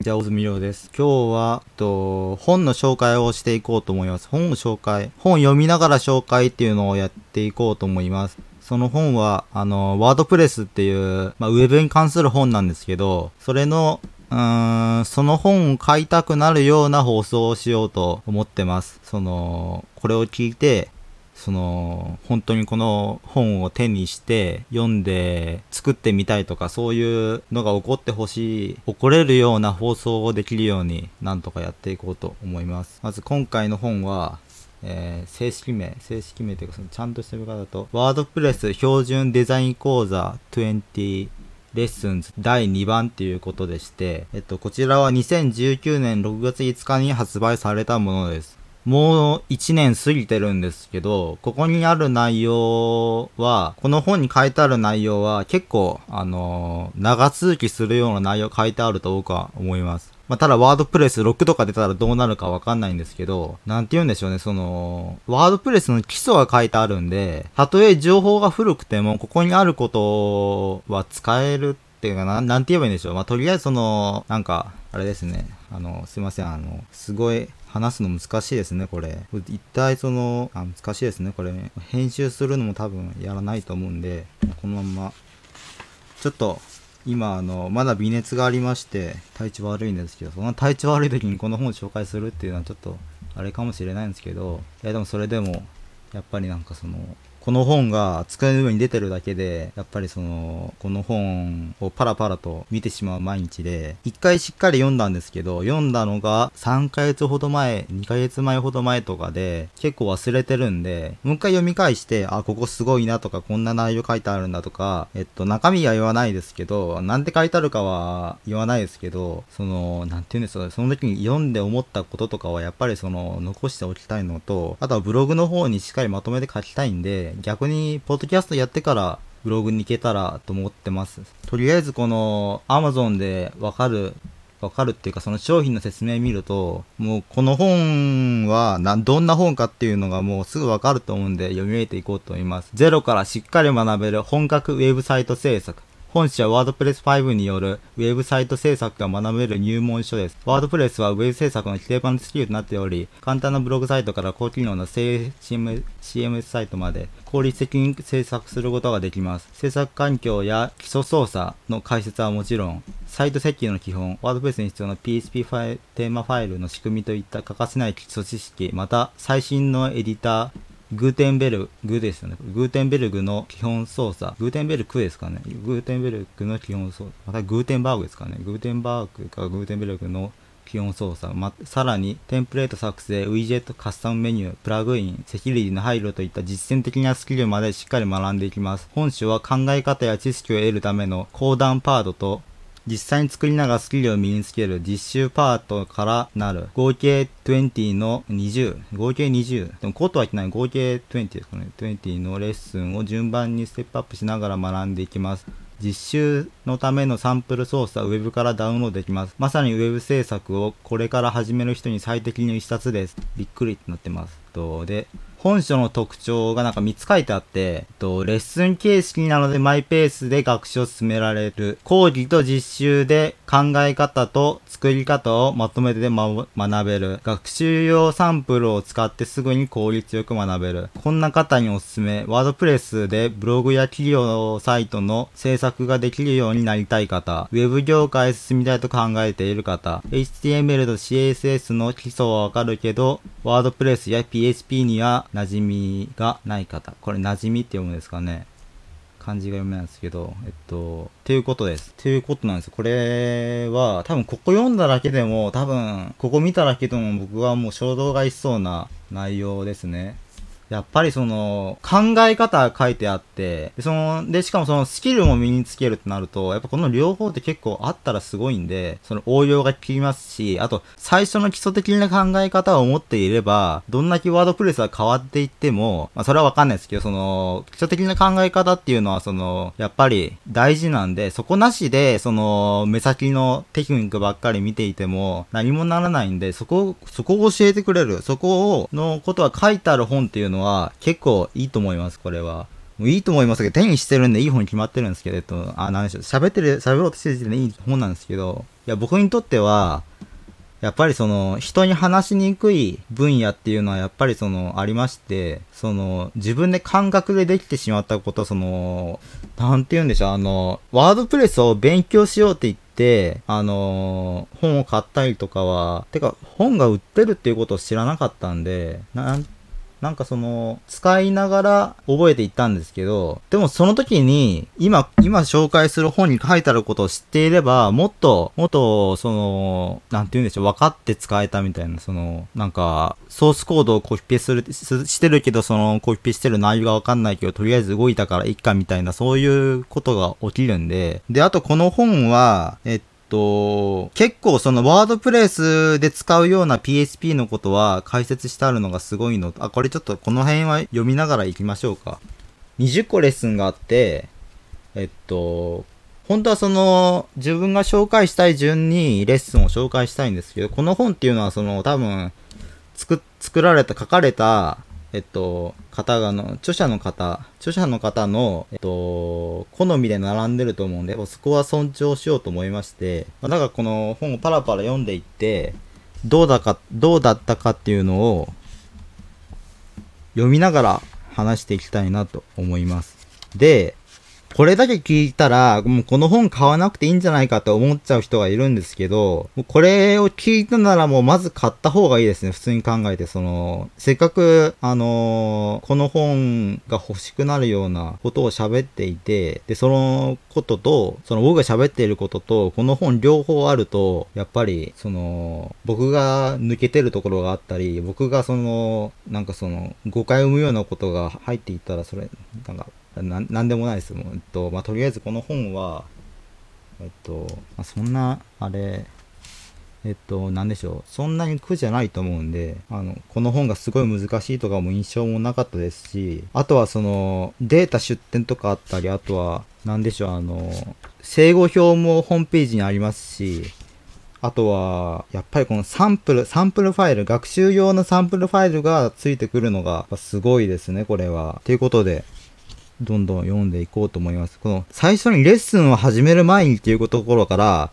じゃあ、大住亮です。今日は、本の紹介をしていこうと思います。本読みながら紹介っていうのをやっていこうと思います。その本は、ワードプレスっていう、ウェブに関する本なんですけど、それの、その本を買いたくなるような放送をしようと思ってます。これを聞いて、本当にこの本を手にして読んで作ってみたいとか、そういうのが起こってほしい、起これるような放送をできるようになんとかやっていこうと思います。まず今回の本は、正式名というかちゃんとした方だと、ワードプレス標準デザイン講座20レッスンズ第2版ということでして、こちらは2019年6月5日に発売されたものです。もう1年過ぎてるんですけど、ここにある内容は、この本に書いてある内容は結構、長続きするような内容書いてあると僕は思います。ただワードプレス6とか出たらどうなるかわかんないんですけど、なんて言うんでしょうね、ワードプレスの基礎が書いてあるんで、たとえ情報が古くても、ここにあることは使えるっていうかな、なんて言えばいいんでしょう。とりあえずすいません、すごい、話すの難しいですね、これ。難しいですね、これ。編集するのも多分やらないと思うんで、このまんま。ちょっと、今、まだ微熱がありまして、体調悪いんですけど、そんな体調悪い時にこの本を紹介するっていうのはちょっと、あれかもしれないんですけど、でもそれでも、やっぱりこの本が机の上に出てるだけで、やっぱりこの本をパラパラと見てしまう毎日で、一回しっかり読んだんですけど、読んだのが2ヶ月前ほど前とかで、結構忘れてるんで、もう一回読み返して、ここすごいなとか、こんな内容書いてあるんだとか、中身は言わないですけど、なんて書いてあるかは言わないですけど、なんて言うんですか、その時に読んで思ったこととかは、やっぱり残しておきたいのと、あとはブログの方にしっかりまとめて書きたいんで、逆に、ポッドキャストやってから、ブログに行けたらと思ってます。とりあえず、Amazon でわかるっていうか、商品の説明見ると、もう、この本は、どんな本かっていうのがもうすぐわかると思うんで、読み上げていこうと思います。ゼロからしっかり学べる本格ウェブサイト制作。本社ワードプレス5によるウェブサイト制作が学べる入門書です。ワードプレスはウェブ制作の基底版スキルとなっており、簡単なブログサイトから高機能な CMS サイトまで効率的に制作することができます。制作環境や基礎操作の解説はもちろん、サイト設計の基本、ワードプレスに必要な PHP テーマファイルの仕組みといった欠かせない基礎知識、また最新のエディター、グーテンベルグの基本操作。またグーテンベルグの基本操作。さらに、テンプレート作成、ウィジェット、カスタムメニュー、プラグイン、セキュリティの配慮といった実践的なスキルまでしっかり学んでいきます。本書は考え方や知識を得るための講談パートと、実際に作りながらスキルを身につける実習パートからなる合計20。でもコートは言ってない。合計20ですかね。20のレッスンを順番にステップアップしながら学んでいきます。実習のためのサンプル操作、ウェブからダウンロードできます。まさにウェブ制作をこれから始める人に最適の一冊です。びっくりってなってます。で、本書の特徴が3つ書いてあって、レッスン形式なのでマイペースで学習を進められる。講義と実習で考え方と作り方をまとめて学べる。学習用サンプルを使ってすぐに効率よく学べる。こんな方におすすめ。ワードプレスでブログや企業サイトの制作ができるようになりたい方、ウェブ業界へ進みたいと考えている方、HTML と CSS の基礎はわかるけど、ワードプレスやPHP には馴染みがない方。これ馴染みって読むんですかね。漢字が読めないんですけど、っていうことです。っていうことなんです。これは、多分ここ読んだだけでも、多分ここ見ただけでも僕はもう衝動買いしそうな内容ですね。やっぱり考え方が書いてあって、しかもスキルも身につけるとなると、やっぱこの両方って結構あったらすごいんで、応用が効きますし、あと、最初の基礎的な考え方を持っていれば、どんだけワードプレスは変わっていっても、それはわかんないですけど、基礎的な考え方っていうのは、やっぱり大事なんで、そこなしで、目先のテクニックばっかり見ていても、何もならないんで、そこを教えてくれる、のことは書いてある本っていうのは結構いいと思います。これはもういいと思いますけど、手にしてるんでいい本に決まってるんですけど、喋ろうとしてる時点でいい本なんですけど、いや僕にとってはやっぱりその人に話しにくい分野っていうのはやっぱりそのありまして、その自分で感覚でできてしまったことはそのなんて言うんでしょう、ワードプレスを勉強しようって言ってで本を買ったりとかは、てか本が売ってるっていうことを知らなかったんで、なんかその使いながら覚えていったんですけど、でもその時に今紹介する本に書いてあることを知っていれば、もっとそのなんて言うんでしょう、分かって使えたみたいな、そのなんかソースコードをコピペしてるけど、そのコピペしてる内容が分かんないけどとりあえず動いたからいっかみたいな、そういうことが起きるんで。であとこの本は結構そのワードプレスで使うような PHP のことは解説してあるのがすごいの。あ、これちょっとこの辺は読みながらいきましょうか。20個レッスンがあって、本当はその自分が紹介したい順にレッスンを紹介したいんですけど、この本っていうのはその多分書かれた著者の方の、好みで並んでると思うんで、そこは尊重しようと思いまして、だからこの本をパラパラ読んでいって、どうだったかっていうのを読みながら話していきたいなと思います。で、これだけ聞いたら、もうこの本買わなくていいんじゃないかって思っちゃう人がいるんですけど、もうこれを聞いたならもうまず買った方がいいですね。普通に考えて、せっかく、この本が欲しくなるようなことを喋っていて、で、そのことと、その僕が喋っていることと、この本両方あると、やっぱり、僕が抜けてるところがあったり、僕がなんか誤解を生むようなことが入っていったら、それ、なんでもないですもん。とりあえずこの本は、そんな、あれ、なんでしょう。そんなに苦じゃないと思うんで、この本がすごい難しいとかも印象もなかったですし、あとはデータ出典とかあったり、あとは、なんでしょう、正誤表もホームページにありますし、あとは、やっぱりこのサンプルファイル、学習用のサンプルファイルがついてくるのが、すごいですね、これは。ということで、どんどん読んでいこうと思います。この最初にレッスンを始める前にっていうところから、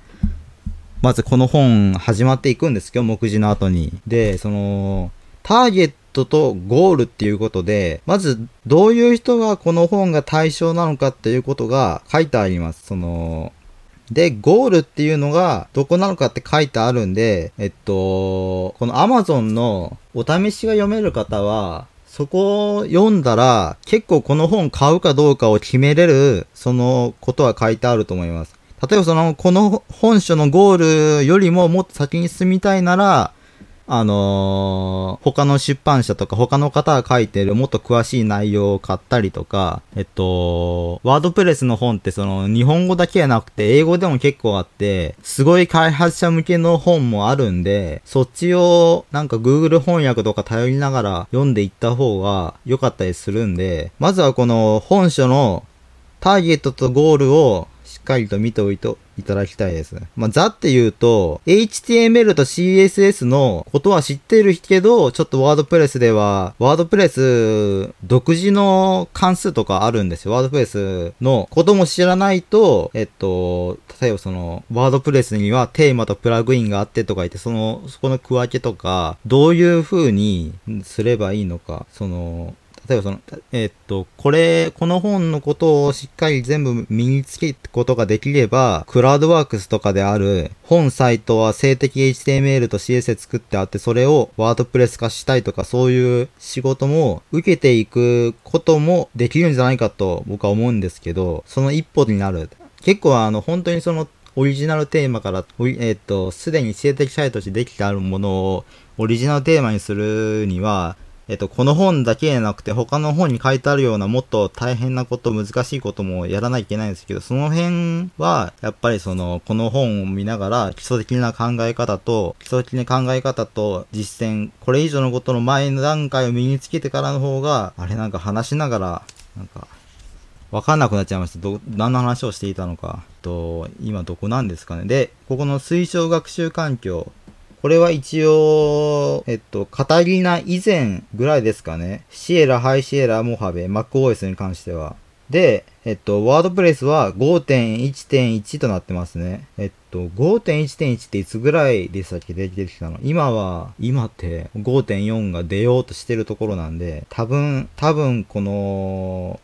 まずこの本始まっていくんですけど、目次の後に。で、ターゲットとゴールっていうことで、まずどういう人がこの本が対象なのかっていうことが書いてあります。で、ゴールっていうのがどこなのかって書いてあるんで、この Amazon のお試しが読める方は、そこを読んだら結構この本買うかどうかを決めれることは書いてあると思います。例えばこの本書のゴールよりももっと先に進みたいなら、他の出版社とか他の方が書いてるもっと詳しい内容を買ったりとか、ワードプレスの本って日本語だけじゃなくて英語でも結構あって、すごい開発者向けの本もあるんで、そっちをなんか Google 翻訳とか頼りながら読んでいった方が良かったりするんで、まずはこの本書のターゲットとゴールをしっかりと見ておいていただきたいです。ざって言うと、HTML と CSS のことは知っているけど、ちょっとワードプレス独自の関数とかあるんですよ。ワードプレスのことも知らないと、例えばワードプレスにはテーマとプラグインがあってとか言って、そこの区分けとか、どういう風にすればいいのか、例えばこの本のことをしっかり全部身につけることができれば、クラウドワークスとかである本サイトは静的 HTML と CSS 作ってあって、それをワードプレス化したいとか、そういう仕事も受けていくこともできるんじゃないかと僕は思うんですけど、その一歩になる。結構本当にオリジナルテーマから、すでに静的サイトとしてできてあるものをオリジナルテーマにするには、この本だけじゃなくて他の本に書いてあるようなもっと大変なこと難しいこともやらないといけないんですけど、その辺はやっぱりこの本を見ながら基礎的な考え方と実践、これ以上のことの前の段階を身につけてからの方が、あれなんか話しながらなんかわかんなくなっちゃいました。何の話をしていたのか。今どこなんですかね。で、ここの推奨学習環境。これは一応、カタリナ以前ぐらいですかね。シエラ、ハイシエラ、モハベ、MacOS に関しては。で、ワードプレスは 5.1.1 となってますね。5.1.1 っていつぐらいでしたっけできてきたの？今って 5.4 が出ようとしてるところなんで、多分この、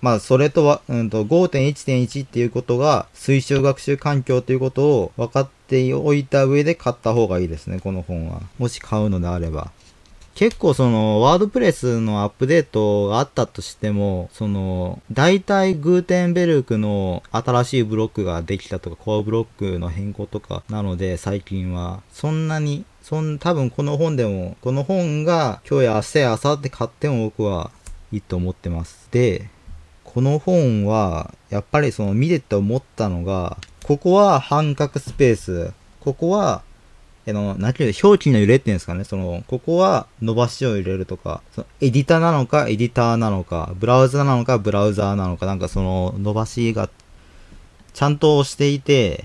まあそれとは、5.1.1 っていうことが推奨学習環境ということを分かっておいた上で買った方がいいですね、この本は。もし買うのであれば。結構そのワードプレスのアップデートがあったとしても、その大体グーテンベルクの新しいブロックができたとか、コアブロックの変更とかなので、最近はそんなに多分この本でも、この本が今日や明日や明後日買っても僕はいいと思ってます。で、この本はやっぱりその見てて思ったのが、ここは半角スペース、ここは表記の揺れっていうんですかね。ここは伸ばしを入れるとか、エディターなのか、ブラウザーなのか、なんかその伸ばしがちゃんとしていて、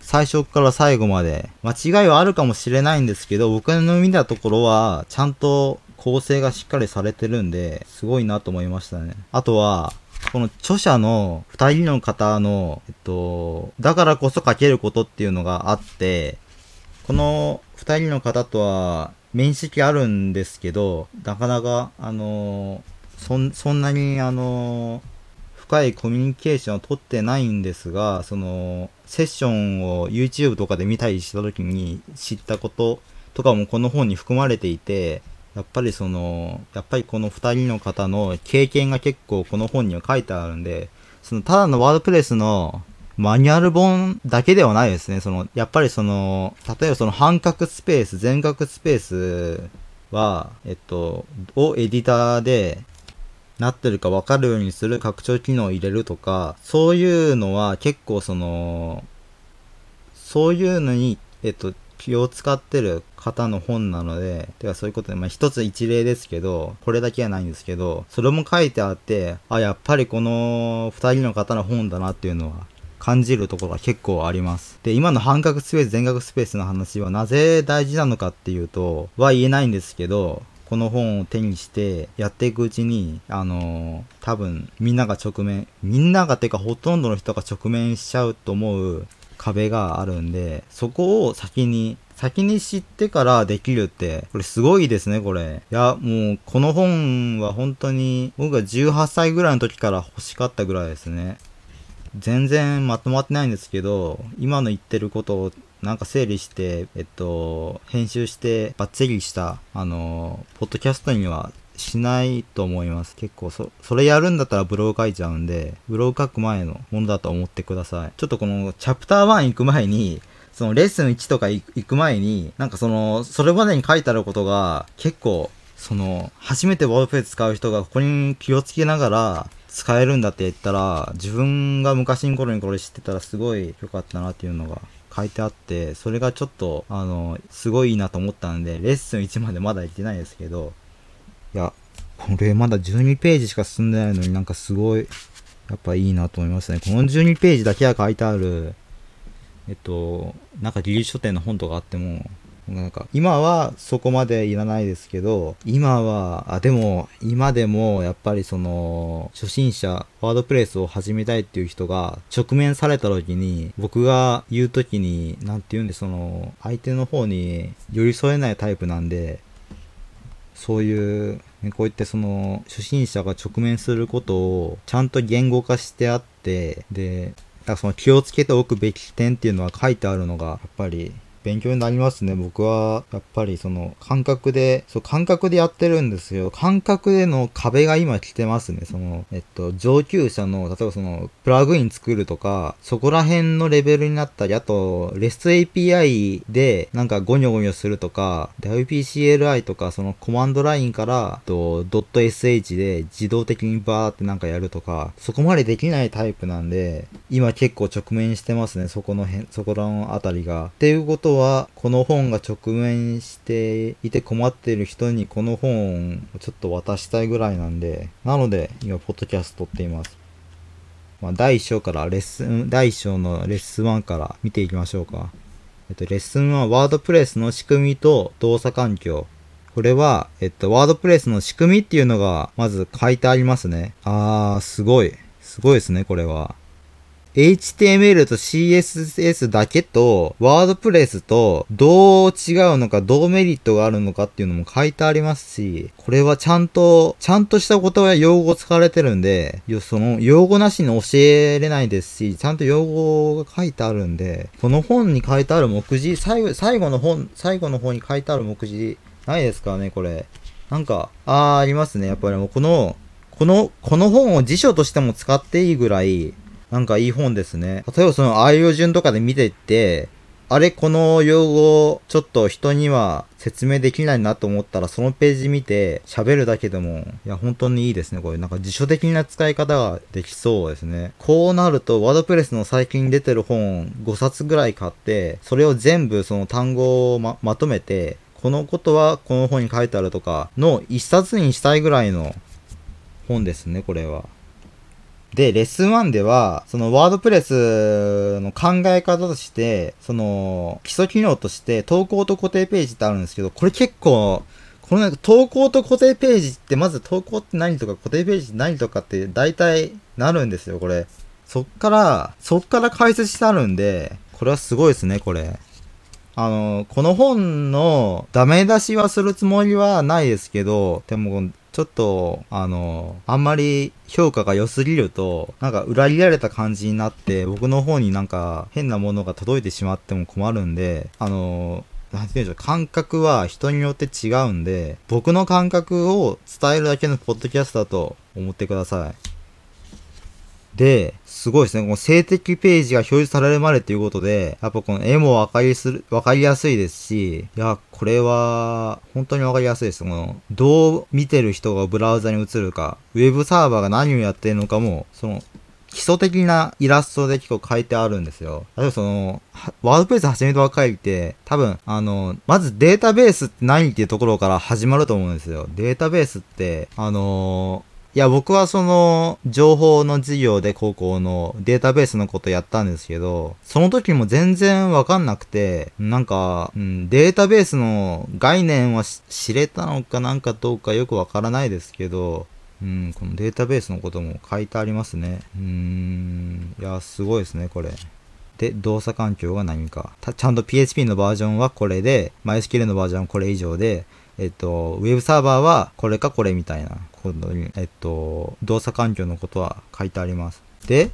最初から最後まで、間違いはあるかもしれないんですけど、僕の見たところは、ちゃんと構成がしっかりされてるんで、すごいなと思いましたね。あとは、この著者の二人の方の、だからこそ書けることっていうのがあって、この二人の方とは面識あるんですけど、なかなか、そんなに、深いコミュニケーションを取ってないんですが、セッションを YouTube とかで見たりした時に知ったこととかもこの本に含まれていて、やっぱりこの二人の方の経験が結構この本には書いてあるんで、ただのワードプレスのマニュアル本だけではないですね。やっぱり例えば半角スペース、全角スペースは、をエディターでなってるか分かるようにする拡張機能を入れるとか、そういうのは結構そういうのに、気を使ってる方の本なので、そういうことで、一つ一例ですけど、これだけはないんですけど、それも書いてあって、やっぱりこの二人の方の本だなっていうのは、感じるところが結構あります。で、今の半角スペース、全角スペースの話はなぜ大事なのかっていうと、は言えないんですけど、この本を手にしてやっていくうちに、多分ほとんどの人が直面しちゃうと思う壁があるんで、そこを先に知ってからできるって、これすごいですね、これ。いや、もう、この本は本当に、僕が18歳ぐらいの時から欲しかったぐらいですね。全然まとまってないんですけど、今の言ってることをなんか整理して、編集してバッチリした、ポッドキャストにはしないと思います。結構それやるんだったらブログ書いちゃうんで、ブログ書く前のものだと思ってください。ちょっとこのチャプター1行く前に、レッスン1とか行く前に、なんかそれまでに書いてあることが結構、初めてワードプレス使う人がここに気をつけながら使えるんだって言ったら、自分が昔の頃にこれ知ってたらすごい良かったなっていうのが書いてあって、それがちょっと、すごいいいなと思ったんで、レッスン1までまだ行ってないですけど、いや、これまだ12ページしか進んでないのになんかすごい、やっぱいいなと思いましたね。この12ページだけが書いてある、なんか技術書店の本とかあっても、なんか今はそこまでいらないですけど、今でもやっぱり初心者、ワードプレスを始めたいっていう人が直面された時に、僕が言う時に、相手の方に寄り添えないタイプなんで、そういう、こういって初心者が直面することをちゃんと言語化してあって、で、気をつけておくべき点っていうのは書いてあるのが、やっぱり、勉強になりますね。僕は、やっぱり感覚でやってるんですよ。感覚での壁が今来てますね。上級者の、例えばプラグイン作るとか、そこら辺のレベルになったり、あと、REST API で、なんかゴニョゴニョするとか、WPCLI とか、コマンドラインから、.sh で自動的にバーってなんかやるとか、そこまでできないタイプなんで、今結構直面してますね。そこらのあたりが。っていうことはこの本が直面していて困っている人にこの本をちょっと渡したいぐらいなんで、なので今ポッドキャスト撮っています。第1章のレッスン1から見ていきましょうか。レッスン1、ワードプレスの仕組みと動作環境。これは、ワードプレスの仕組みっていうのが、まず書いてありますね。すごい。すごいですね、これは。HTML と CSS だけと、ワードプレスと、どう違うのか、どうメリットがあるのかっていうのも書いてありますし、これはちゃんとしたことは用語使われてるんで、その、用語なしに教えれないですし、ちゃんと用語が書いてあるんで、この本に書いてある目次、最後の方に書いてある目次、ないですかね、これ。なんか、ありますね。やっぱりもうこの本を辞書としても使っていいぐらい、なんかいい本ですね。例えばその愛用順とかで見ていって、あれこの用語ちょっと人には説明できないなと思ったらそのページ見て喋るだけでも、いや本当にいいですね。これなんか辞書的な使い方ができそうですね。こうなるとワードプレスの最近出てる本5冊ぐらい買って、それを全部その単語を まとめて、このことはこの本に書いてあるとかの一冊にしたいぐらいの本ですね、これは。で、レッスン1では、そのワードプレスの考え方として、その基礎機能として投稿と固定ページってあるんですけど、これ結構、この投稿と固定ページってまず投稿って何とか固定ページって何とかって大体なるんですよ、これ。そっから解説してあるんで、これはすごいですね、これ。この本のダメ出しはするつもりはないですけど、でもちょっとあんまり評価が良すぎるとなんか裏切られた感じになって僕の方になんか変なものが届いてしまっても困るんで、なんて言うんでしょう、感覚は人によって違うんで、僕の感覚を伝えるだけのポッドキャストだと思ってください。で、すごいですね。この静的ページが表示されるまでということで、やっぱこの絵もわかりやすいですし、いや、これは、本当にわかりやすいです。この、どう見てる人がブラウザに映るか、ウェブサーバーが何をやってるのかも、その、基礎的なイラストで結構書いてあるんですよ。例えばその、ワードプレス始めたばっかりって、多分、まずデータベースって何っていうところから始まると思うんですよ。データベースって、いや、僕はその、情報の授業で高校のデータベースのことやったんですけど、その時も全然わかんなくて、なんか、データベースの概念は知れたのかなんかどうかよくわからないですけど、このデータベースのことも書いてありますね。いや、すごいですね、これ。で、動作環境が何か。ちゃんと PHP のバージョンはこれで、MySQL のバージョンはこれ以上で、ウェブサーバーはこれかこれみたいなことに、動作環境のことは書いてあります。で、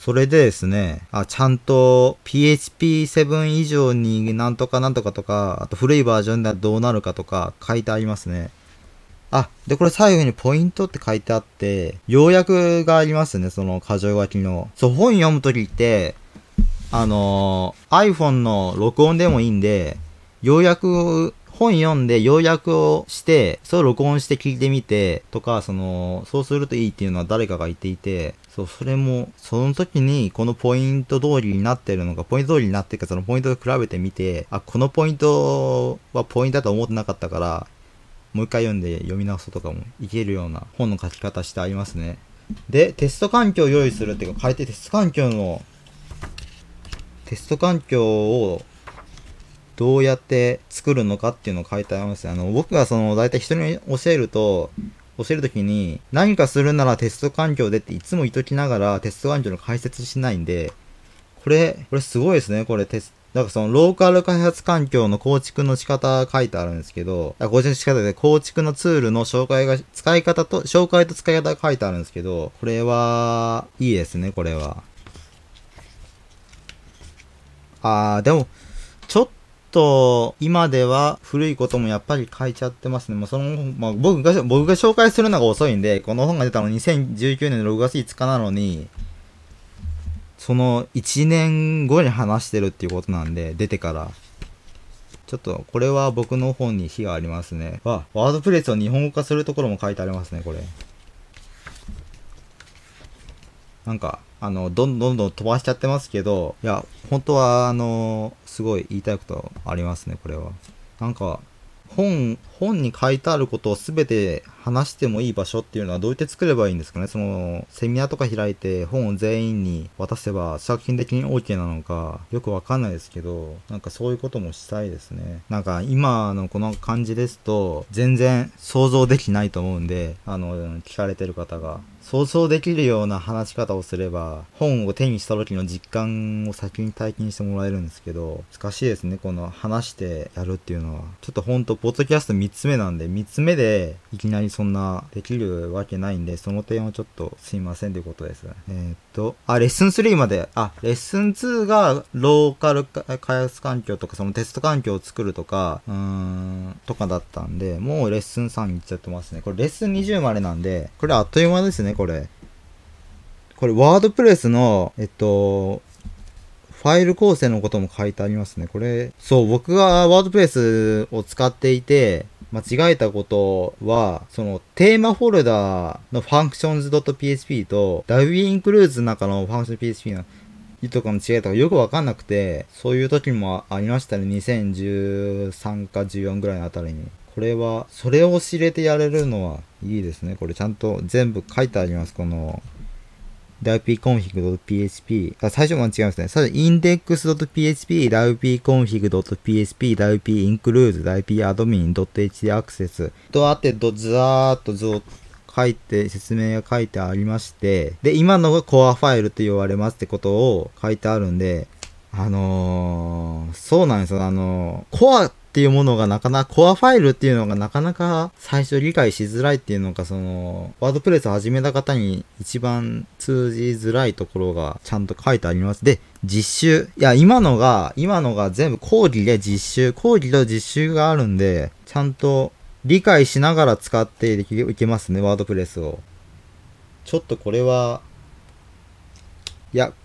それでですね、ちゃんと PHP7 以上になんとかなんとかとか、あと古いバージョンではどうなるかとか書いてありますね。で、これ最後にポイントって書いてあって、要約がありますね、その箇条書きの。そう、本読むときって、iPhone の録音でもいいんで、要約、本読んで要約をして、それを録音して聞いてみて、とか、そうするといいっていうのは誰かが言っていて、そう、それも、その時にこのポイント通りになってるのか、ポイント通りになってるか、そのポイントと比べてみて、このポイントはポイントだと思ってなかったから、もう一回読み直すとかもいけるような本の書き方してありますね。で、テスト環境を用意するっていうか、変えてテスト環境をどうやって作るのかっていうのを書いてありますね。僕がだいたい人に教えるときに、何かするならテスト環境でっていつも言っときながら、テスト環境の解説しないんで、これすごいですね。これなんかその、ローカル開発環境の構築の仕方書いてあるんですけど、構築のツールの紹介と使い方が書いてあるんですけど、これは、いいですね、これは。でも、ちょっと、今では古いこともやっぱり書いちゃってますね。僕が紹介するのが遅いんで、この本が出たの2019年の6月5日なのに、その1年後に話してるっていうことなんで、出てから。ちょっと、これは僕の本に非がありますね。ワードプレスを日本語化するところも書いてありますね、これ。なんか、どんどん飛ばしちゃってますけど、いや、本当は、すごい言いたいことありますね、これは。なんか、本に書いてあることを全て話してもいい場所っていうのはどうやって作ればいいんですかね。そのセミナーとか開いて本を全員に渡せば作品的に OK なのかよくわかんないですけど、なんかそういうこともしたいですね。なんか今のこの感じですと全然想像できないと思うんで、聞かれてる方が想像できるような話し方をすれば本を手にした時の実感を先に体験してもらえるんですけど、難しいですねこの話してやるっていうのは。ちょっとほんとポッドキャスト3つ目なんで、3つ目でいきなりそんなできるわけないんで、その点はちょっとすいませんということです。レッスン3まで、レッスン2がローカル開発環境とかそのテスト環境を作るとか、とかだったんで、もうレッスン3に行っちゃってますね。これレッスン20までなんで、これあっという間ですね。これワードプレスのファイル構成のことも書いてありますね。これそう、僕がワードプレスを使っていて間違えたことは、そのテーマフォルダの functions.php と wp-includes の中の functions.php のとかの違いとかよくわかんなくて、そういう時もありましたね。2013か14ぐらいのあたりに。これはそれを知れてやれるのはいいですね。これちゃんと全部書いてあります。この wp-config.php 最初が違いますね。最初 index.php、wp-config.php、wp-includes、wp-admin.htaccess とあってずらーっと書いて、説明が書いてありまして、で今のがコアファイルと言われますってことを書いてあるんで、そうなんですよ。コアっていうものがなかなか、コアファイルっていうのがなかなか最初理解しづらいっていうのが、そのワードプレスを始めた方に一番通じづらいところがちゃんと書いてあります。で、実習。いや、今のが全部講義で実習、講義と実習があるんで、ちゃんと理解しながら使っていけますね、ワードプレスを。ちょっとこれは、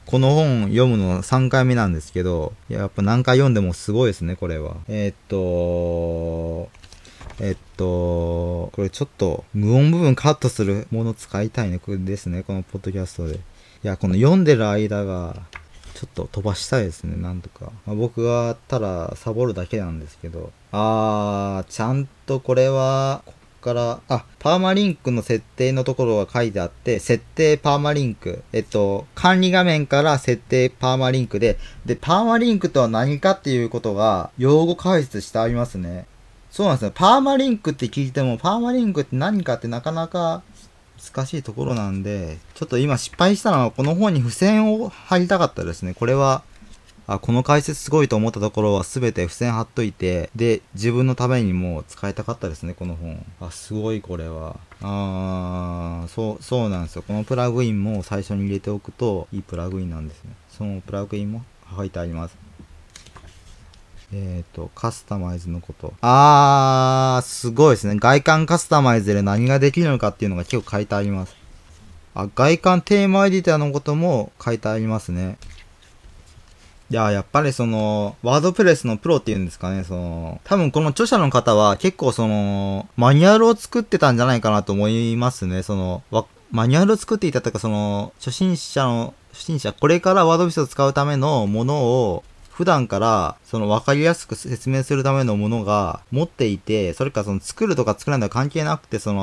この本読むの3回目なんですけど、やっぱ何回読んでもすごいですね、これは。これちょっと無音部分カットするもの使いたいね、これですね、このポッドキャストで。この読んでる間が、ちょっと飛ばしたいですね、なんとか。僕がただサボるだけなんですけど。ちゃんとこれは、からパーマリンクの設定のところが書いてあって、設定パーマリンク、管理画面から設定パーマリンクでパーマリンクとは何かっていうことが用語解説してありますね。そうなんですよ。パーマリンクって聞いてもパーマリンクって何かってなかなか難しいところなんで、ちょっと今失敗したのはこの方に付箋を貼りたかったですね。これはこの解説すごいと思ったところは全て付箋貼っといて、で、自分のためにも使いたかったですね、この本。すごいこれは。そうなんですよ。このプラグインも最初に入れておくといいプラグインなんですね。そのプラグインも書いてあります。カスタマイズのこと。すごいですね。外観カスタマイズで何ができるのかっていうのが結構書いてあります。外観テーマエディターのことも書いてありますね。やっぱりその、ワードプレスのプロっていうんですかね、多分この著者の方は結構マニュアルを作ってたんじゃないかなと思いますね。マニュアルを作っていたとか、初心者、これからワードプレスを使うためのものを、普段からわかりやすく説明するためのものが持っていて、それから作るとか作らないとか関係なくて、説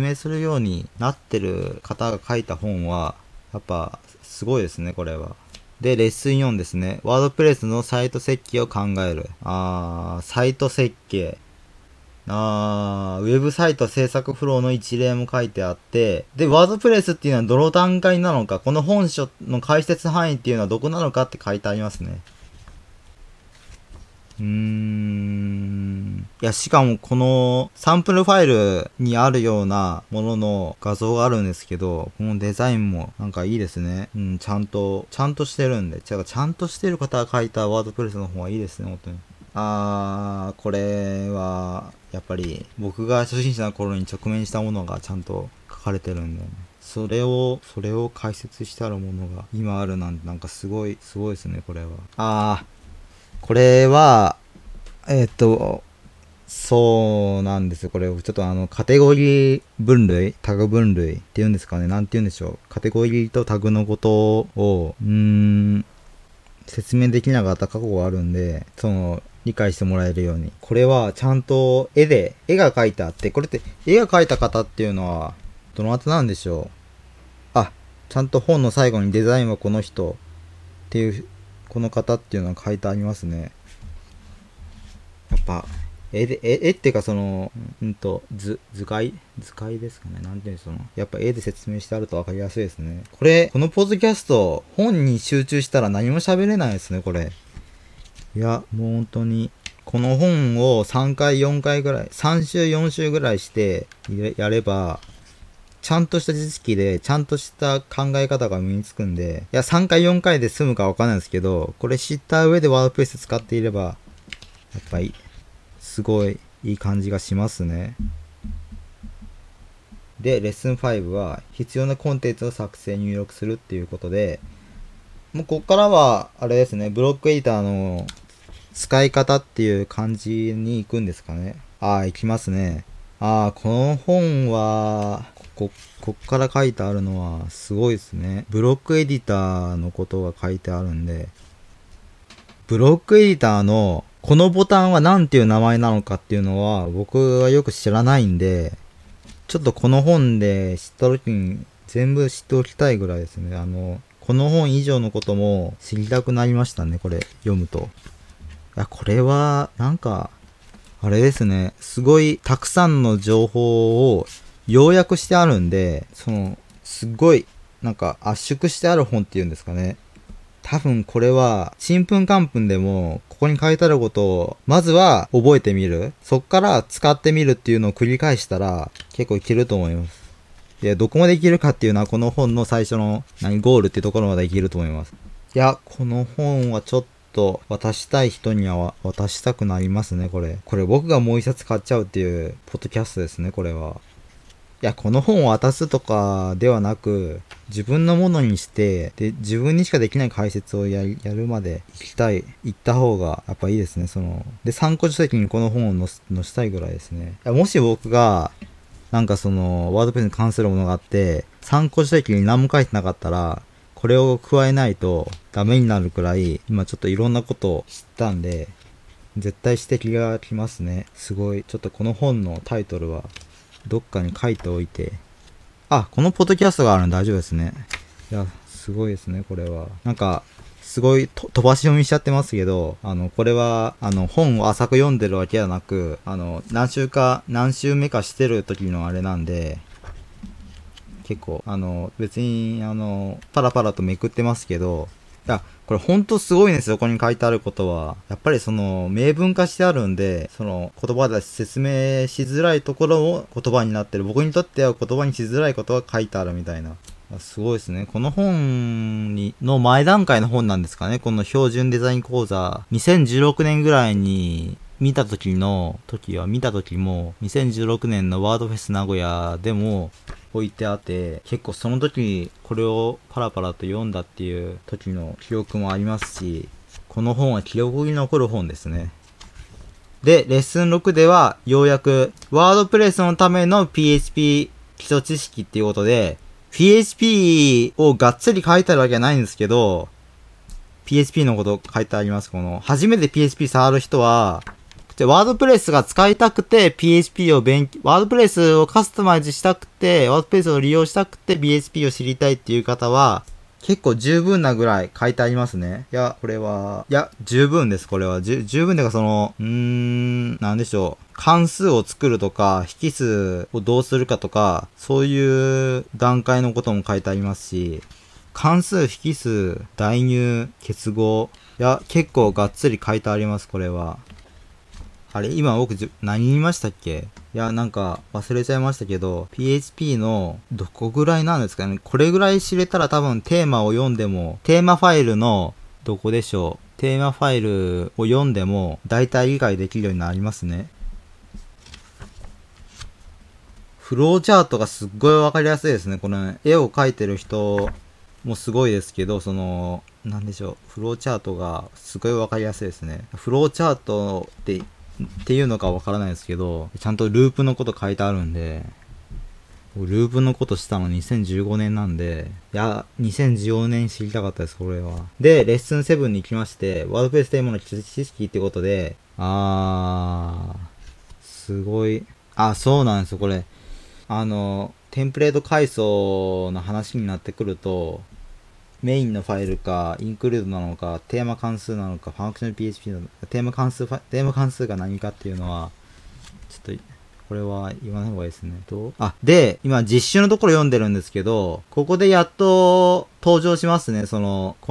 明するようになってる方が書いた本は、やっぱ、すごいですね、これは。で、レッスン4ですね。ワードプレスのサイト設計を考える。サイト設計。ウェブサイト制作フローの一例も書いてあって、で、ワードプレスっていうのはどの段階なのか、この本書の解説範囲っていうのはどこなのかって書いてありますね。しかもこのサンプルファイルにあるようなものの画像があるんですけど、このデザインもなんかいいですね。ちゃんとしてるんで、ちゃんとしてる方が書いたワードプレスの方がいいですね、本当に。これは、やっぱり僕が初心者の頃に直面したものがちゃんと書かれてるんだよね。それを解説してあるものが今あるなんて、なんかすごいですね、これは。これは、そうなんですよ。これをちょっとカテゴリー分類、タグ分類っていうんですかね。なんて言うんでしょう。カテゴリーとタグのことを、説明できなかった過去があるんで、理解してもらえるように、これはちゃんと絵が描いてあって、これって絵が描いた方っていうのはどのあたなんでしょう。あ、ちゃんと本の最後にデザインはこの人っていう、この方っていうのが書いてありますね。やっぱ絵っていうか、その図解ですかね。なんていうの、そのやっぱ絵で説明してあると分かりやすいですね。このポッドキャスト本に集中したら何も喋れないですね、これ。いや、もう本当にこの本を3回4回ぐらい、3週4週ぐらいしてやれば、ちゃんとした知識でちゃんとした考え方が身につくんで、いや3回4回で済むかわかんないですけど、これ知った上でワードプレス使っていれば、やっぱりすごいいい感じがしますね。で、レッスン5は必要なコンテンツを作成入力するっていうことで、もうここからはあれですね、ブロックエディターの使い方っていう感じに行くんですかね。行きますね。この本はここから書いてあるのはすごいですね。ブロックエディターのことが書いてあるんで、ブロックエディターのこのボタンは何ていう名前なのかっていうのは僕はよく知らないんで、ちょっとこの本で知った時に全部知っておきたいぐらいですね。この本以上のことも知りたくなりましたね、これ読むと。いや、これはなんかあれですね、すごいたくさんの情報を要約してあるんで、すごいなんか圧縮してある本っていうんですかね。多分これはちんぷんかんぷんでもここに書いてあることをまずは覚えてみる、そっから使ってみるっていうのを繰り返したら結構いけると思います。で、どこまでいけるかっていうのはこの本の最初のゴールってところまでいけると思います。いや、この本はちょっと渡したい人には渡したくなりますね。これ僕がもう一冊買っちゃうっていうポッドキャストですね、これは。いや、この本を渡すとかではなく、自分のものにして、で、自分にしかできない解説をやるまで行った方がやっぱいいですね。で、参考書籍にこの本を載せたいぐらいですね。もし僕が、なんかワードプレスに関するものがあって、参考書籍に何も書いてなかったら、これを加えないとダメになるくらい、今ちょっといろんなことを知ったんで、絶対指摘が来ますね。すごい。ちょっとこの本のタイトルは、どっかに書いておいて。このポッドキャストがあるんで大丈夫ですね。いや、すごいですね、これは。なんか、すごい飛ばし読みしちゃってますけど、これは、本を浅く読んでるわけではなく、何週目かしてる時のあれなんで、結構、別に、パラパラとめくってますけど、これほんとすごいんですよ、ここに書いてあることは。やっぱり明文化してあるんで、言葉で説明しづらいところを言葉になってる。僕にとっては言葉にしづらいことが書いてあるみたいな。すごいですね。この本の前段階の本なんですかね。この標準デザイン講座、2016年ぐらいに見た時も、2016年のワードフェス名古屋でも置いてあって、結構その時これをパラパラと読んだっていう時の記憶もありますし、この本は記憶に残る本ですね。で、レッスン6ではようやくワードプレスのための PHP 基礎知識っていうことで、PHP をがっつり書いてあるわけじゃないんですけど、PHP のこと書いてあります。初めて PHP 触る人は、ワードプレスが使いたくて PHP をワードプレスをカスタマイズしたくて、ワードプレスを利用したくて PHP を知りたいっていう方は、結構十分なぐらい書いてありますね。いや、十分です、これは。十分でか、なんでしょう。関数を作るとか、引数をどうするかとか、そういう段階のことも書いてありますし、関数、引数、代入、結合。いや、結構がっつり書いてあります、これは。今僕何言いましたっけ。いや、なんか忘れちゃいましたけど、 PHP のどこぐらいなんですかね。これぐらい知れたら多分テーマを読んでも、テーマファイルのどこでしょう、テーマファイルを読んでも大体理解できるようになりますね。フローチャートがすっごいわかりやすいですね。この絵を描いてる人もすごいですけど、なんでしょう、フローチャートがすごいわかりやすいですね。フローチャートっていうのかわからないですけど、ちゃんとループのこと書いてあるんで、ループのことしたの2015年なんで、2014年知りたかったです、これは。で、レッスン7に行きまして、ワードプレステーマの基礎知識ってことで、あー、すごい。あ、そうなんですよ、これ。テンプレート階層の話になってくると、メインのファイルか、インクルードなのか、テーマ関数なのか、ファンクショナル PHP なのか、テーマ関数が何かっていうのは、ちょっと、これは言わない方がいいですね。あ、で、今実習のところ読んでるんですけど、ここでやっと登場しますね。こ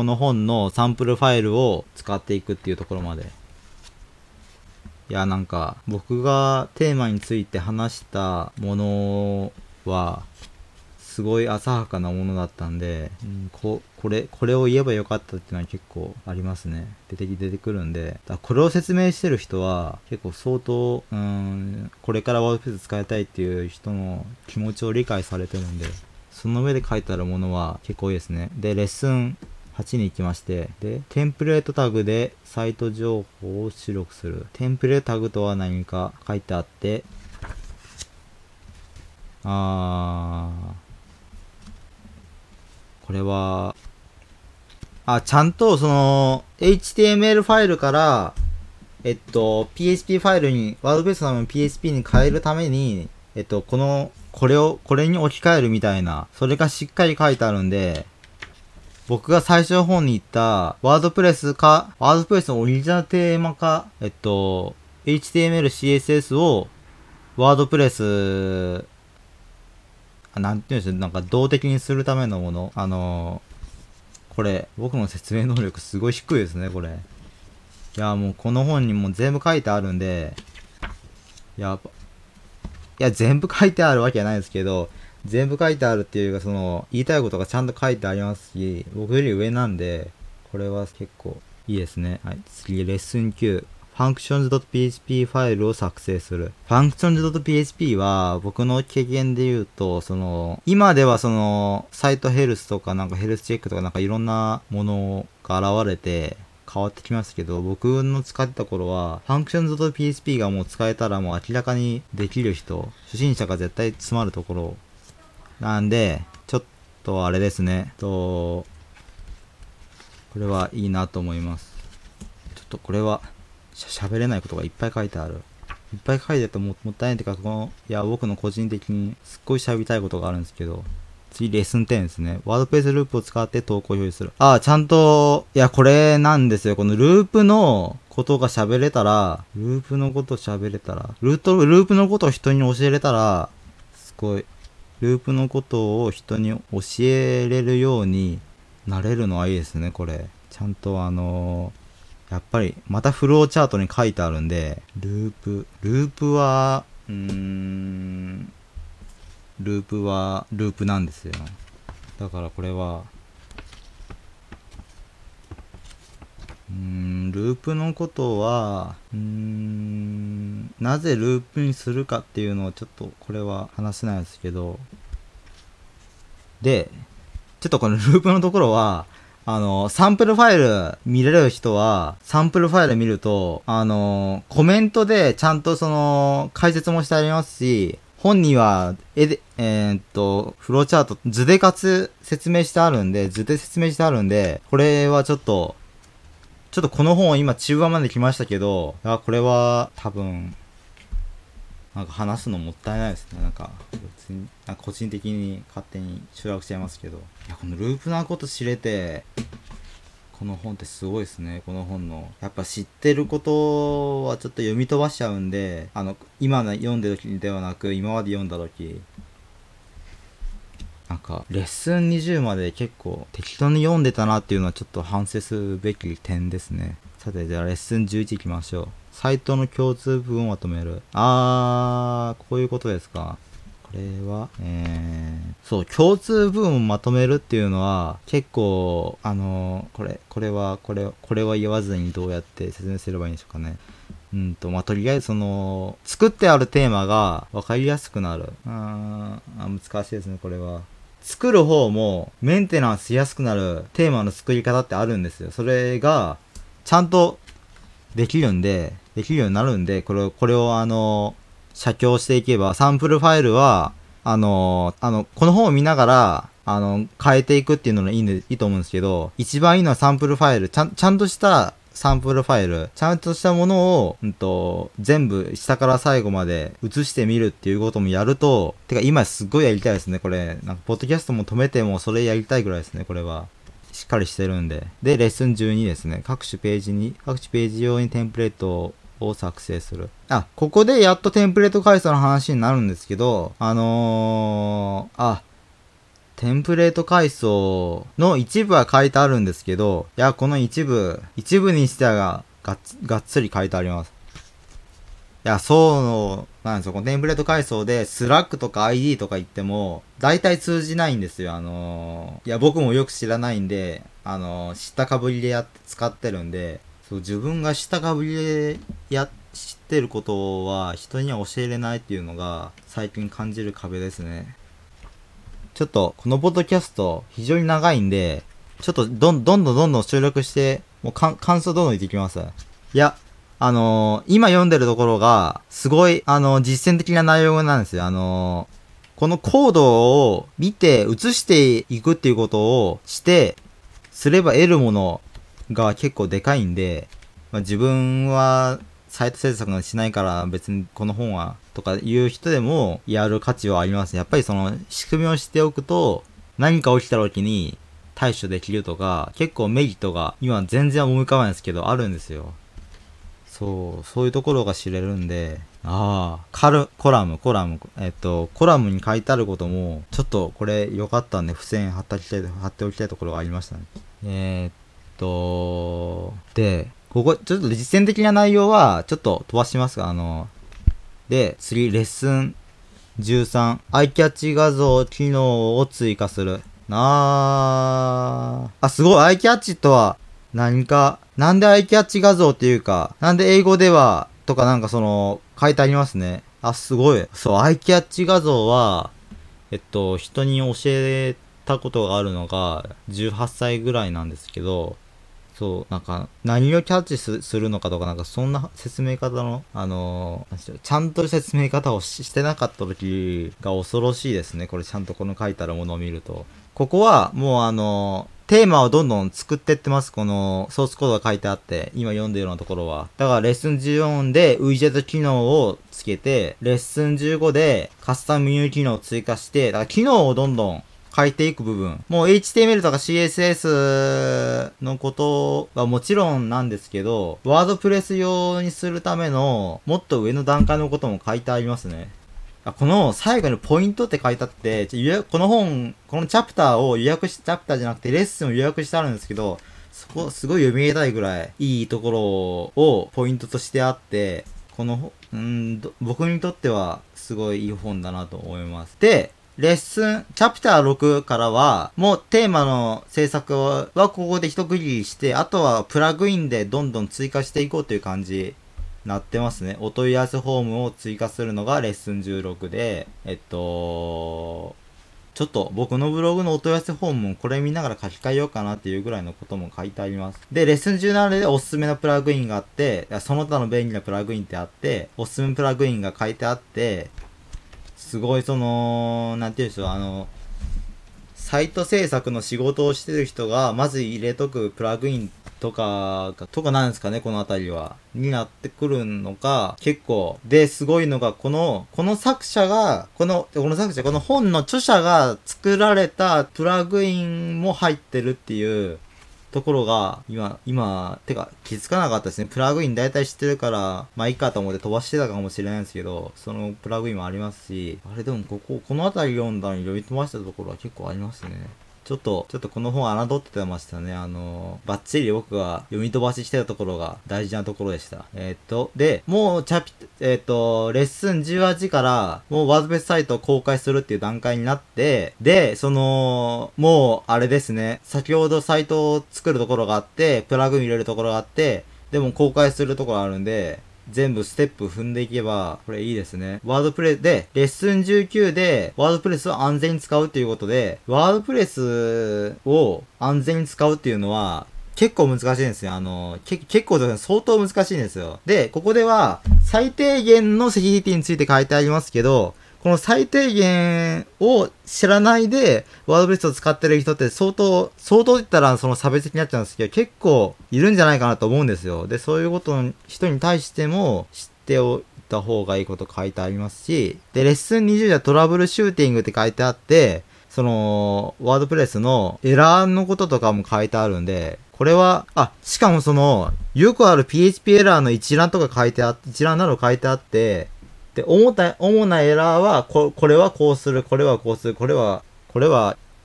の本のサンプルファイルを使っていくっていうところまで。いや、なんか、僕がテーマについて話したものは、すごい浅はかなものだったんで、これを言えばよかったっていうのは結構ありますね。出てくるんで。これを説明してる人は結構相当、これからワードプレス使いたいっていう人の気持ちを理解されてるんで、その上で書いてあるものは結構いいですね。で、レッスン8に行きまして、で、テンプレートタグでサイト情報を出力する。テンプレートタグとは何か書いてあって、これは、ちゃんとHTML ファイルから、PHP ファイルに、WordPress の PHP に変えるために、これに置き換えるみたいな、それがしっかり書いてあるんで、僕が最初の方に言った、WordPress か、WordPress のオリジナルテーマか、HTML、CSS を、WordPress、なんていうんでしょう、なんか動的にするためのもの。これ、僕の説明能力すごい低いですね、これ。いや、もうこの本にも全部書いてあるんで、いや、全部書いてあるわけじゃないですけど、全部書いてあるっていうか、言いたいことがちゃんと書いてありますし、僕より上なんで、これは結構いいですね。はい、次、レッスン9。functions.php ファイルを作成する。functions.php は僕の経験で言うと、今ではサイトヘルスとかなんかヘルスチェックとかなんかいろんなものが現れて変わってきますけど、僕の使ってた頃は、functions.php がもう使えたらもう明らかにできる人、初心者が絶対詰まるところなんで、ちょっとあれですね。これはいいなと思います。ちょっとこれは、喋れないことがいっぱい書いてある。いっぱい書いてるともったいないっていうか、僕の個人的にすっごい喋りたいことがあるんですけど。次、レッスン10ですね。ワードプレスループを使って投稿表示する。ちゃんと、いや、これなんですよ。このループのことが喋れたら、ループのことを人に教えれたら、すごい。ループのことを人に教えれるようになれるのはいいですね、これ。ちゃんとやっぱり、またフローチャートに書いてあるんで、ループは、ループなんですよ。だからこれは、ループのことは、なぜループにするかっていうのはちょっとこれは話せないですけど、で、ちょっとこのループのところは、サンプルファイル見れる人は、サンプルファイル見ると、コメントでちゃんと解説もしてありますし、本には、フローチャート、図で説明してあるんで、これはちょっとこの本今中盤まで来ましたけど、これは多分、なんか話すのもったいないですね。なんか、別に、個人的に勝手に集約しちゃいますけど。いや、このループなこと知れて、この本ってすごいですね。この本の。やっぱ知ってることはちょっと読み飛ばしちゃうんで、今読んでる時ではなく、今まで読んだ時、なんか、レッスン20まで結構適当に読んでたなっていうのはちょっと反省するべき点ですね。さて、じゃあレッスン11いきましょう。サイトの共通部分をまとめる。こういうことですか。これは、そう、共通部分をまとめるっていうのは、結構、これは言わずにどうやって説明すればいいんでしょうかね。とりあえず作ってあるテーマが分かりやすくなる。難しいですね、これは。作る方もメンテナンスしやすくなるテーマの作り方ってあるんですよ。それが、ちゃんと、できるようになるんで、これを写経していけば、サンプルファイルは、この本を見ながら、変えていくっていうのがいいと思うんですけど、一番いいのはサンプルファイル、ちゃんとしたサンプルファイル、ちゃんとしたものを、全部下から最後まで映してみるっていうこともやると、てか今すっごいやりたいですね、これ。なんかポッドキャストも止めてもそれやりたいぐらいですね、これは。しっかりしてるんで。で、レッスン12ですね。各種ページ用にテンプレートを作成する。あ、ここでやっとテンプレート階層の話になるんですけど、テンプレート階層の一部は書いてあるんですけど、いや、この一部にしてはがっつり書いてあります。いや、そうなんですよ。このテンプレート階層で、スラックとか ID とか言っても、大体通じないんですよ。いや、僕もよく知らないんで、知ったかぶりで使ってるんで、そう、自分が知ったかぶりで知ってることは、人には教えれないっていうのが、最近感じる壁ですね。ちょっと、このポッドキャスト、非常に長いんで、ちょっとどんどん収録して、もう感想どんどん言っていきます。いや、今読んでるところが、すごい、実践的な内容なんですよ。このコードを見て、写していくっていうことをして、すれば得るものが結構でかいんで、まあ、自分は、サイト制作なんてしないから別にこの本はとかいう人でもやる価値はあります。やっぱりその仕組みをしておくと何か起きた時に対処できるとか結構メリットが今全然思い浮かばないですけどあるんですよ。そういうところが知れるんで、コラムに書いてあることもちょっとこれ良かったんで付箋貼っておきたいところがありましたね。で、ここ、ちょっと実践的な内容は、ちょっと飛ばしますが、で、次、レッスン13。アイキャッチ画像機能を追加する。すごい、アイキャッチとは何か、なんでアイキャッチ画像っていうか、なんで英語では、とかなんか書いてありますね。すごい。そう、アイキャッチ画像は、人に教えたことがあるのが、18歳ぐらいなんですけど、そう、なんか、何をキャッチするのかとか、なんか、そんな説明方の、ちゃんと説明方をしてなかった時が恐ろしいですね。これ、ちゃんとこの書いてあるものを見ると。ここは、もうテーマをどんどん作ってってます。この、ソースコードが書いてあって、今読んでるようなところは。だから、レッスン14で、ウィジェット機能をつけて、レッスン15で、カスタムメニュー機能を追加して、だから、機能をどんどん、変えていく部分。もう HTML とか CSS のことはもちろんなんですけど、ワードプレス用にするためのもっと上の段階のことも書いてありますね。この最後にポイントって書いてあって、このチャプターをチャプターじゃなくてレッスンを予約してあるんですけど、そこすごい読みたいぐらいいいところをポイントとしてあって、この、僕にとってはすごいいい本だなと思います。で、レッスン、チャプター6からは、もうテーマの制作はここで一区切りして、あとはプラグインでどんどん追加していこうという感じになってますね。お問い合わせフォームを追加するのがレッスン16で、ちょっと僕のブログのお問い合わせフォームもこれ見ながら書き換えようかなっていうぐらいのことも書いてあります。で、レッスン17でおすすめのプラグインがあって、その他の便利なプラグインってあって、おすすめプラグインが書いてあって、すごいなんていうんでしょう、サイト制作の仕事をしてる人が、まず入れとくプラグインとかなんですかね、このあたりは。になってくるのか、結構。で、すごいのが、この本の著者が作られたプラグインも入ってるっていうところが、気づかなかったですね。プラグイン大体知ってるから、まあいいかと思って飛ばしてたかもしれないんですけど、そのプラグインもありますし、でもこの辺り読んだのに読み飛ばしたところは結構ありますね。ちょっとこの本侮ってましたね。バッチリ僕が読み飛ばししてたところが大事なところでした。で、もうレッスン18から、もうワードプレスサイトを公開するっていう段階になって、で、もうあれですね、先ほどサイトを作るところがあって、プラグイン入れるところがあって、でも公開するところあるんで、全部ステップ踏んでいけば、これいいですね。ワードプレスで、レッスン19で、ワードプレスを安全に使うということで、ワードプレスを安全に使うっていうのは、結構難しいんですよ。相当難しいんですよ。で、ここでは、最低限のセキュリティについて書いてありますけど、この最低限を知らないでワードプレスを使ってる人って相当言ったらその差別的になっちゃうんですけど、結構いるんじゃないかなと思うんですよ。で、そういうことの人に対しても知っておいた方がいいこと書いてありますし、で、レッスン20ではトラブルシューティングって書いてあって、そのワードプレスのエラーのこととかも書いてあるんで、これは、しかもその、よくある PHP エラーの一覧など書いてあって、で、主なエラーは、これはこうする、これはこうする、これは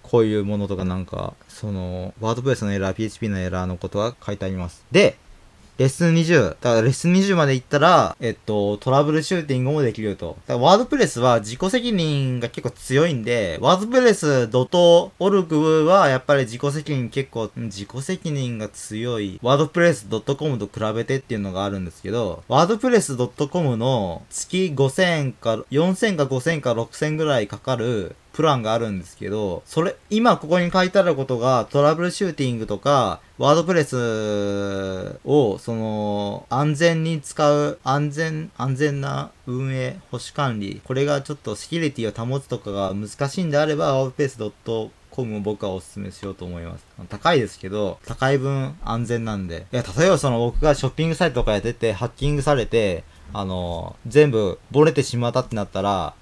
こういうものとかなんか、その、ワードプレスのエラー、PHP のエラーのことは書いてあります。で、レッスン20。だからレッスン20まで行ったら、トラブルシューティングもできると。だからワードプレスは自己責任が結構強いんで、ワードプレス .org はやっぱり自己責任が強い。ワードプレス .com と比べてっていうのがあるんですけど、ワードプレス .com の月4000か5000か6000ぐらいかかるプランがあるんですけど、今ここに書いてあることがトラブルシューティングとか、ワードプレスを、安全に使う、安全な運営、保守管理、これがちょっとセキュリティを保つとかが難しいんであれば、wordpress.com を僕はお勧めしようと思います。高いですけど、高い分安全なんで。いや、例えば僕がショッピングサイトとかやってて、ハッキングされて、全部漏れてしまったってなったら、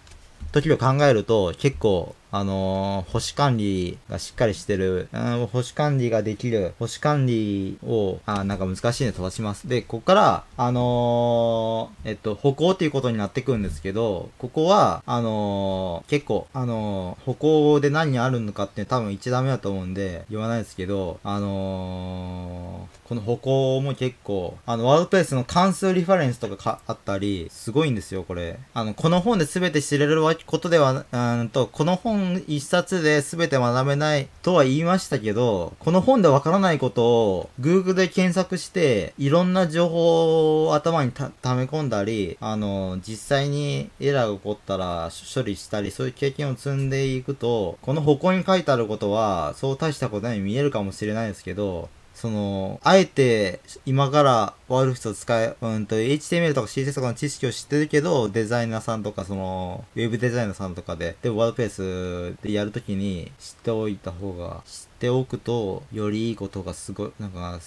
時を考えると結構、保守管理がしっかりしてる、保守管理ができる、保守管理を、なんか難しいので飛ばします。で、ここから、歩行っていうことになってくるんですけど、ここは、結構、歩行で何があるのかって多分1段目だと思うんで、言わないですけど、この歩行も結構、ワードプレスの関数リファレンスとかあったり、すごいんですよ、これ。この本で全て知れることでは、この本一冊で全て学べないとは言いましたけど、この本でわからないことを Google で検索していろんな情報を頭に溜め込んだり、実際にエラーが起こったら処理したり、そういう経験を積んでいくと、この歩行に書いてあることはそう大したことに見えるかもしれないですけど、あえて今からワードプレスを使え、HTML とか CSS とかの知識を知ってるけど、デザイナーさんとか、ウェブデザイナーさんとかで、ワードプレスでやるときに知っておくと、よりいいことがすごい、なんか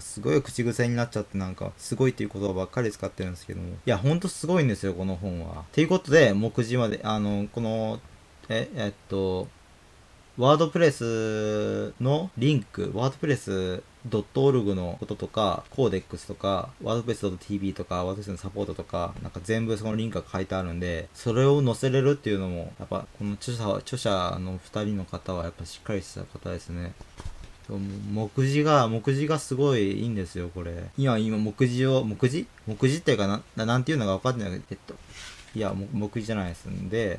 すごい口癖になっちゃって、なんか、すごいっていう言葉ばっかり使ってるんですけども。いや、ほんとすごいんですよ、この本は。ということで、目次まで、ワードプレスのリンク、ワードプレス.org のこととか、コーデックスとか、ワードプレス .tv とか、ワードプレスのサポートとか、なんか全部そのリンクが書いてあるんで、それを載せれるっていうのも、やっぱこの著者の2人の方はやっぱしっかりした方ですね。目次がすごいいいんですよ、これ。今目次っていうかなんていうのが分かってない。いや、目次じゃないですんで、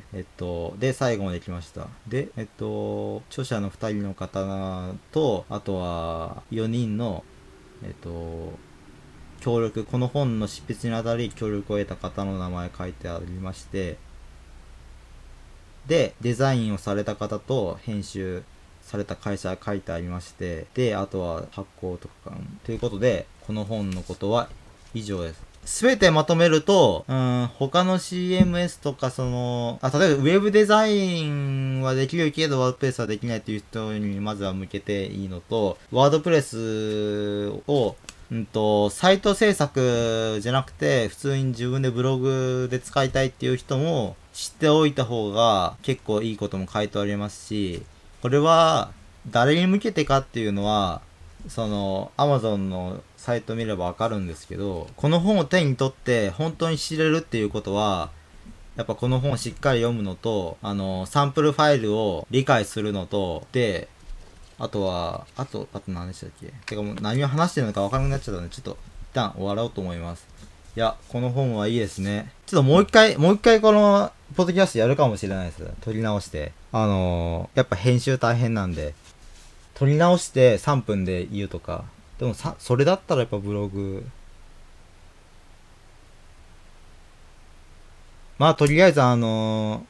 で、最後まで来ました。で、著者の2人の方と、あとは、4人の、この本の執筆にあたり、協力を得た方の名前書いてありまして、で、デザインをされた方と、編集された会社書いてありまして、で、あとは、発行とか、ということで、この本のことは以上です。すべてまとめると、他の CMS とか例えばウェブデザインはできるけどワードプレスはできないという人にまずは向けていいのと、ワードプレスを、サイト制作じゃなくて普通に自分でブログで使いたいっていう人も知っておいた方が結構いいことも書いてありますし、これは誰に向けてかっていうのは、Amazon のサイト見ればわかるんですけど、この本を手に取って本当に知れるっていうことは、やっぱこの本をしっかり読むのと、サンプルファイルを理解するのと、で、あと何でしたっけ？てかもう何を話してるのかわからなくなっちゃったので、ちょっと一旦終わろうと思います。いや、この本はいいですね。ちょっともう一回この、ポッドキャストやるかもしれないです。撮り直して。やっぱ編集大変なんで。撮り直して3分で言うとか。でもそれだったらやっぱブログ。まあとりあえずAmazon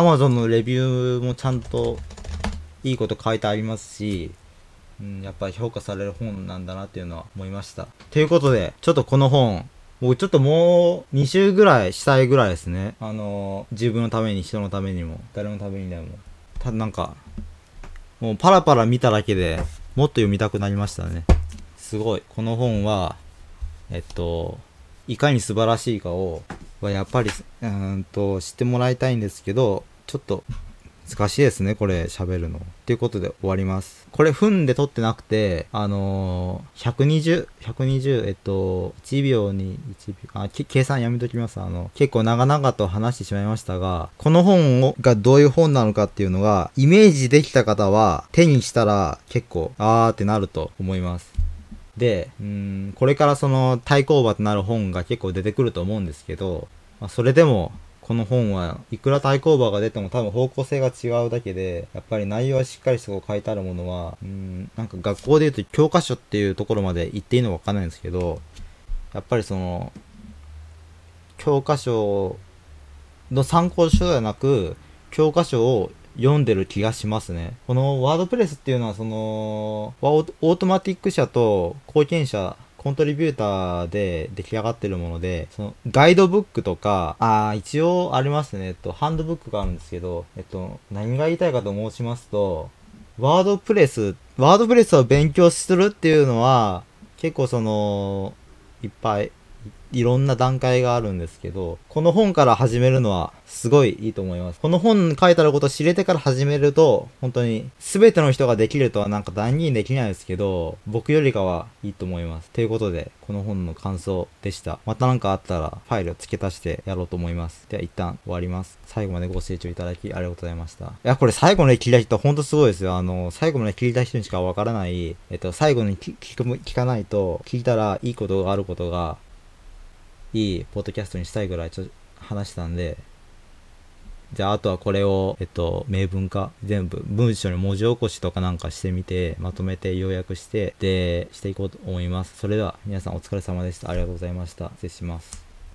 のレビューもちゃんといいこと書いてありますし、やっぱ評価される本なんだなっていうのは思いました。ということで、ちょっとこの本、僕ちょっともう2週ぐらいしたいぐらいですね。自分のために人のためにも誰のためにでも、ただなんかもうパラパラ見ただけでもっと読みたくなりましたね。すごい。この本は、いかに素晴らしいかをやっぱり知ってもらいたいんですけど、ちょっと難しいですね、これ喋るの。ということで終わります。これ分で撮ってなくて、120、1秒に1秒、計算やめときます。結構長々と話してしまいましたが、この本がどういう本なのかっていうのが、イメージできた方は手にしたら結構、あーってなると思います。で、これからその対抗馬となる本が結構出てくると思うんですけど、まあ、それでも、この本はいくら対抗馬が出ても多分方向性が違うだけで、やっぱり内容はしっかりそこ書いてあるものは、なんか学校で言うと教科書っていうところまで行っていいのかわかんないんですけど、やっぱりその教科書の参考書ではなく教科書を読んでる気がしますね。このワードプレスっていうのはそのオートマティック社と貢献者コントリビューターで出来上がってるもので、そのガイドブックとか、一応ありますね。ハンドブックがあるんですけど、何が言いたいかと申しますと、ワードプレスを勉強するっていうのは、結構その、いっぱい、いろんな段階があるんですけど、この本から始めるのはすごいいいと思います。この本に書いてあることを知れてから始めると、本当に全ての人ができるとはなんか断言できないですけど、僕よりかはいいと思います。ということで、この本の感想でした。またなんかあったらファイルを付け足してやろうと思います。では一旦終わります。最後までご清聴いただきありがとうございました。いや、これ最後まで聞いた人ほんとすごいですよ。最後まで聞いた人にしかわからない、最後に聞かないと、聞いたらいいことがあることが、いいポッドキャストにしたいぐらいちょっと話したんで、じゃああとはこれを、明文化、全部文章に文字起こしとかなんかしてみて、まとめて要約していこうと思います。それでは皆さんお疲れ様でした。ありがとうございました。失礼します。